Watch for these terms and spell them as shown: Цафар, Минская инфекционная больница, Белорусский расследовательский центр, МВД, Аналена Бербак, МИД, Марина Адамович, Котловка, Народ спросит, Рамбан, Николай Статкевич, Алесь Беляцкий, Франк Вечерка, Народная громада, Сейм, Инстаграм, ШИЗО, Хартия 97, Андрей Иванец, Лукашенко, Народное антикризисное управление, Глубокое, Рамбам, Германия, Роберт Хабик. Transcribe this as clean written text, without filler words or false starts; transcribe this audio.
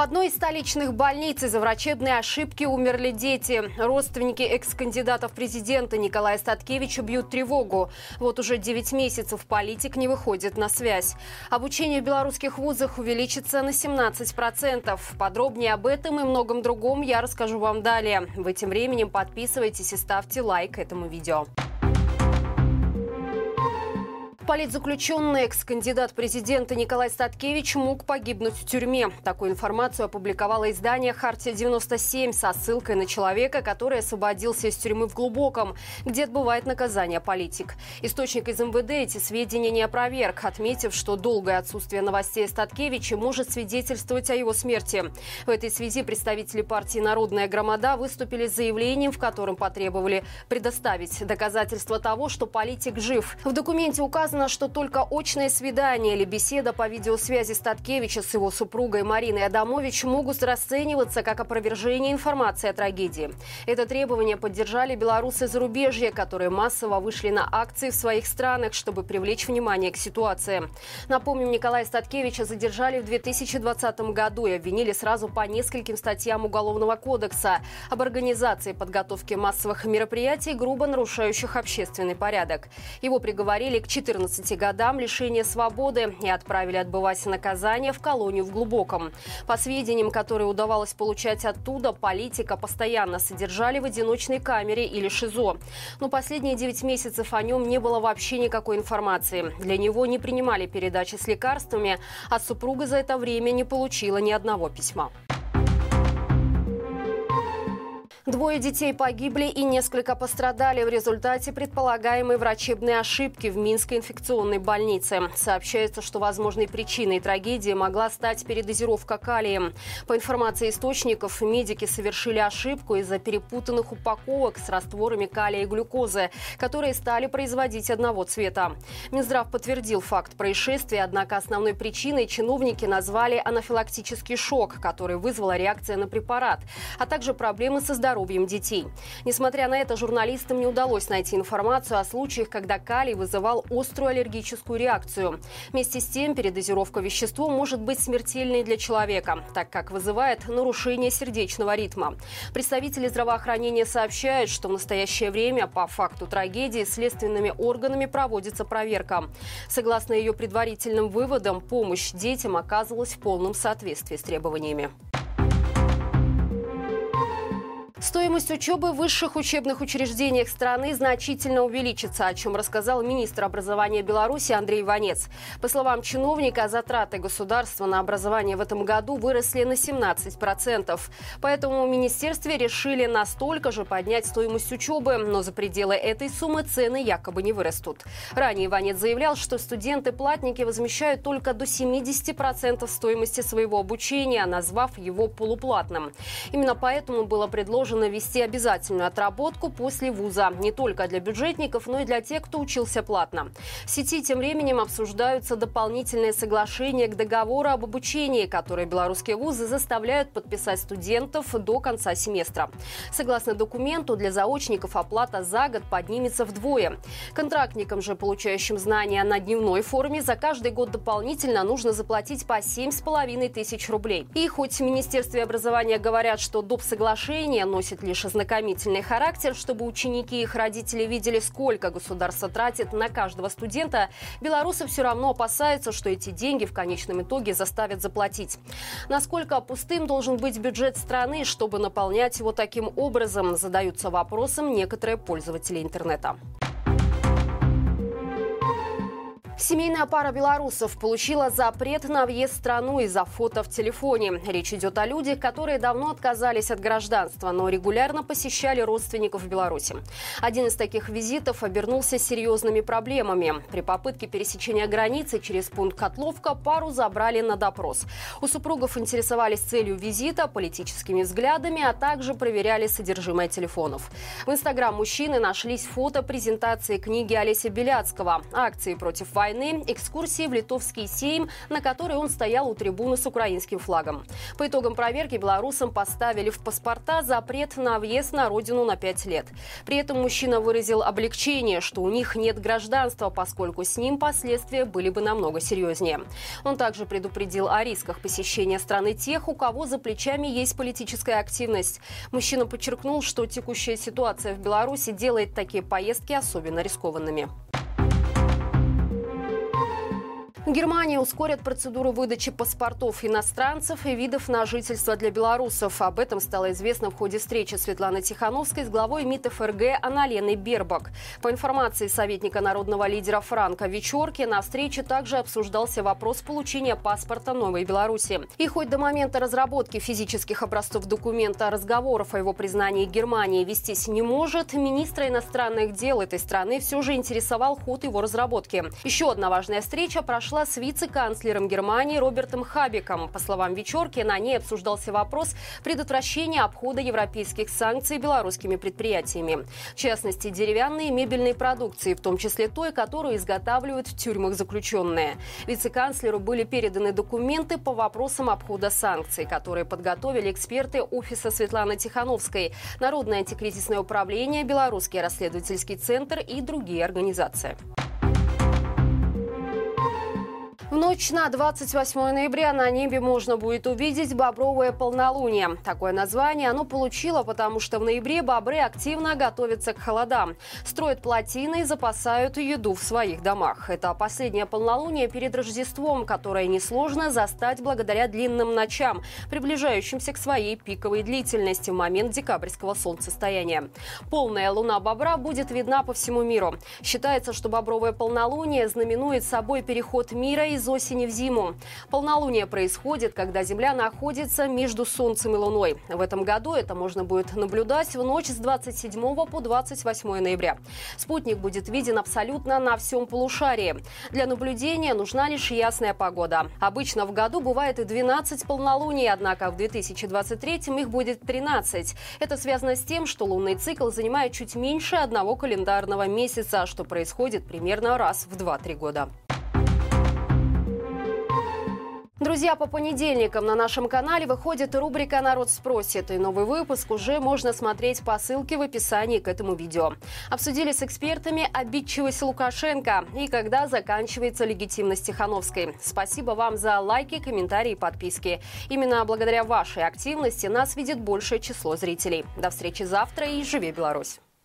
В одной из столичных больниц из-за врачебной ошибки умерли дети. Родственники экс-кандидата в президенты Николая Статкевича бьют тревогу. Вот уже 9 месяцев политик не выходит на связь. Обучение в белорусских вузах увеличится на 17%. Подробнее об этом и многом другом я расскажу вам далее. Вы тем временем подписывайтесь и ставьте лайк этому видео. Политзаключенный экс-кандидат президента Николай Статкевич мог погибнуть в тюрьме. Такую информацию опубликовало издание «Хартия 97» со ссылкой на человека, который освободился из тюрьмы в Глубоком, где отбывает наказание политик. Источник из МВД эти сведения не опроверг, отметив, что долгое отсутствие новостей Статкевича может свидетельствовать о его смерти. В этой связи представители партии «Народная громада» выступили с заявлением, в котором потребовали предоставить доказательства того, что политик жив. В документе указано, что только очное свидание или беседа по видеосвязи Статкевича с его супругой Мариной Адамович могут расцениваться как опровержение информации о трагедии. Это требование поддержали белорусы зарубежья, которые массово вышли на акции в своих странах, чтобы привлечь внимание к ситуации. Напомним, Николая Статкевича задержали в 2020 году и обвинили сразу по нескольким статьям Уголовного кодекса об организации подготовки массовых мероприятий, грубо нарушающих общественный порядок. Его приговорили к 14 годам лишения свободы и отправили отбывать наказание в колонию в Глубоком. По сведениям, которые удавалось получать оттуда, политика постоянно содержали в одиночной камере или ШИЗО. Но последние 9 месяцев о нем не было вообще никакой информации. Для него не принимали передачи с лекарствами, а супруга за это время не получила ни одного письма. Двое детей погибли и несколько пострадали в результате предполагаемой врачебной ошибки в Минской инфекционной больнице. Сообщается, что возможной причиной трагедии могла стать передозировка калием. По информации источников, медики совершили ошибку из-за перепутанных упаковок с растворами калия и глюкозы, которые стали производить одного цвета. Минздрав подтвердил факт происшествия, однако основной причиной чиновники назвали анафилактический шок, который вызвала реакция на препарат, а также проблемы со здоровьем детей. Несмотря на это, журналистам не удалось найти информацию о случаях, когда калий вызывал острую аллергическую реакцию. Вместе с тем, передозировка веществом может быть смертельной для человека, так как вызывает нарушение сердечного ритма. Представители здравоохранения сообщают, что в настоящее время по факту трагедии следственными органами проводится проверка. Согласно ее предварительным выводам, помощь детям оказывалась в полном соответствии с требованиями. Стоимость учебы в высших учебных учреждениях страны значительно увеличится, о чем рассказал министр образования Беларуси Андрей Иванец. По словам чиновника, затраты государства на образование в этом году выросли на 17%. Поэтому в министерстве решили настолько же поднять стоимость учебы, но за пределы этой суммы цены якобы не вырастут. Ранее Иванец заявлял, что студенты-платники возмещают только до 70% стоимости своего обучения, назвав его полуплатным. Именно поэтому было предложено ввести обязательную отработку после вуза не только для бюджетников, но и для тех, кто учился платно. В сети тем временем обсуждаются дополнительные соглашения к договору об обучении, которые белорусские вузы заставляют подписать студентов до конца семестра. Согласно документу, для заочников оплата за год поднимется вдвое. Контрактникам же, получающим знания на дневной форме, за каждый год дополнительно нужно заплатить по 7,5 тысяч рублей. И хоть в Министерстве образования говорят, что доп. Соглашение, но лишь ознакомительный характер, чтобы ученики и их родители видели, сколько государство тратит на каждого студента, белорусы все равно опасаются, что эти деньги в конечном итоге заставят заплатить. Насколько пустым должен быть бюджет страны, чтобы наполнять его таким образом, задаются вопросом некоторые пользователи интернета. Семейная пара белорусов получила запрет на въезд в страну из-за фото в телефоне. Речь идет о людях, которые давно отказались от гражданства, но регулярно посещали родственников в Беларуси. Один из таких визитов обернулся серьезными проблемами. При попытке пересечения границы через пункт Котловка пару забрали на допрос. У супругов интересовались целью визита, политическими взглядами, а также проверяли содержимое телефонов. В Инстаграм мужчины нашлись фото презентации книги Алеся Беляцкого «Акции против войны», войны экскурсии в Литовский Сейм, на которой он стоял у трибуны с украинским флагом. По итогам проверки белорусам поставили в паспорта запрет на въезд на родину на 5 лет. При этом мужчина выразил облегчение, что у них нет гражданства, поскольку с ним последствия были бы намного серьезнее. Он также предупредил о рисках посещения страны тех, у кого за плечами есть политическая активность. Мужчина подчеркнул, что текущая ситуация в Беларуси делает такие поездки особенно рискованными. В Германии ускорят процедуру выдачи паспортов иностранцев и видов на жительство для белорусов. Об этом стало известно в ходе встречи Светланы Тихановской с главой МИД ФРГ Аналеной Бербак. По информации советника народного лидера Франка Вечерки, на встрече также обсуждался вопрос получения паспорта Новой Беларуси. И хоть до момента разработки физических образцов документа разговоров о его признании Германии вестись не может, министра иностранных дел этой страны все же интересовал ход его разработки. Еще одна важная встреча прошла с вице-канцлером Германии Робертом Хабиком. По словам Вечерки, на ней обсуждался вопрос предотвращения обхода европейских санкций белорусскими предприятиями. В частности, деревянные и мебельные продукции, в том числе той, которую изготавливают в тюрьмах заключенные. Вице-канцлеру были переданы документы по вопросам обхода санкций, которые подготовили эксперты офиса Светланы Тихановской, Народное антикризисное управление, Белорусский расследовательский центр и другие организации. В ночь на 28 ноября на небе можно будет увидеть бобровое полнолуние. Такое название оно получило, потому что в ноябре бобры активно готовятся к холодам. Строят плотины и запасают еду в своих домах. Это последнее полнолуние перед Рождеством, которое несложно застать благодаря длинным ночам, приближающимся к своей пиковой длительности в момент декабрьского солнцестояния. Полная луна бобра будет видна по всему миру. Считается, что бобровое полнолуние знаменует собой переход мира из осени в зиму. Полнолуние происходит, когда Земля находится между Солнцем и Луной. В этом году это можно будет наблюдать в ночь с 27 по 28 ноября. Спутник будет виден абсолютно на всем полушарии. Для наблюдения нужна лишь ясная погода. Обычно в году бывает и 12 полнолуний, однако в 2023 их будет 13. Это связано с тем, что лунный цикл занимает чуть меньше одного календарного месяца, что происходит примерно раз в 2-3 года. Друзья, по понедельникам на нашем канале выходит рубрика «Народ спросит», и новый выпуск уже можно смотреть по ссылке в описании к этому видео. Обсудили с экспертами обидчивость Лукашенко и когда заканчивается легитимность Тихановской. Спасибо вам за лайки, комментарии и подписки. Именно благодаря вашей активности нас видит большее число зрителей. До встречи завтра и живи Беларусь!